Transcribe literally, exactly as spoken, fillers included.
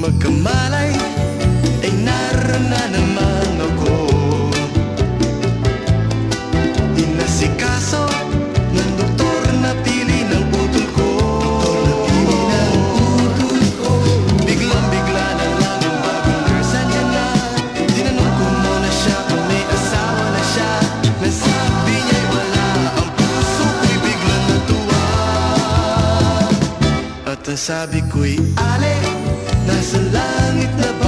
Magkamalay ay naranasan naman ako. Inasikaso ng doktor na pili ng utol ko. Biglang-bigla na lang ang bagong girlfriend niya na. Tinanong ko muna siya kung may asawa na siya. Nasabi niya'y wala. Ang puso ko'y biglang natuwa. At nasabi ko'y ale, nasa langit na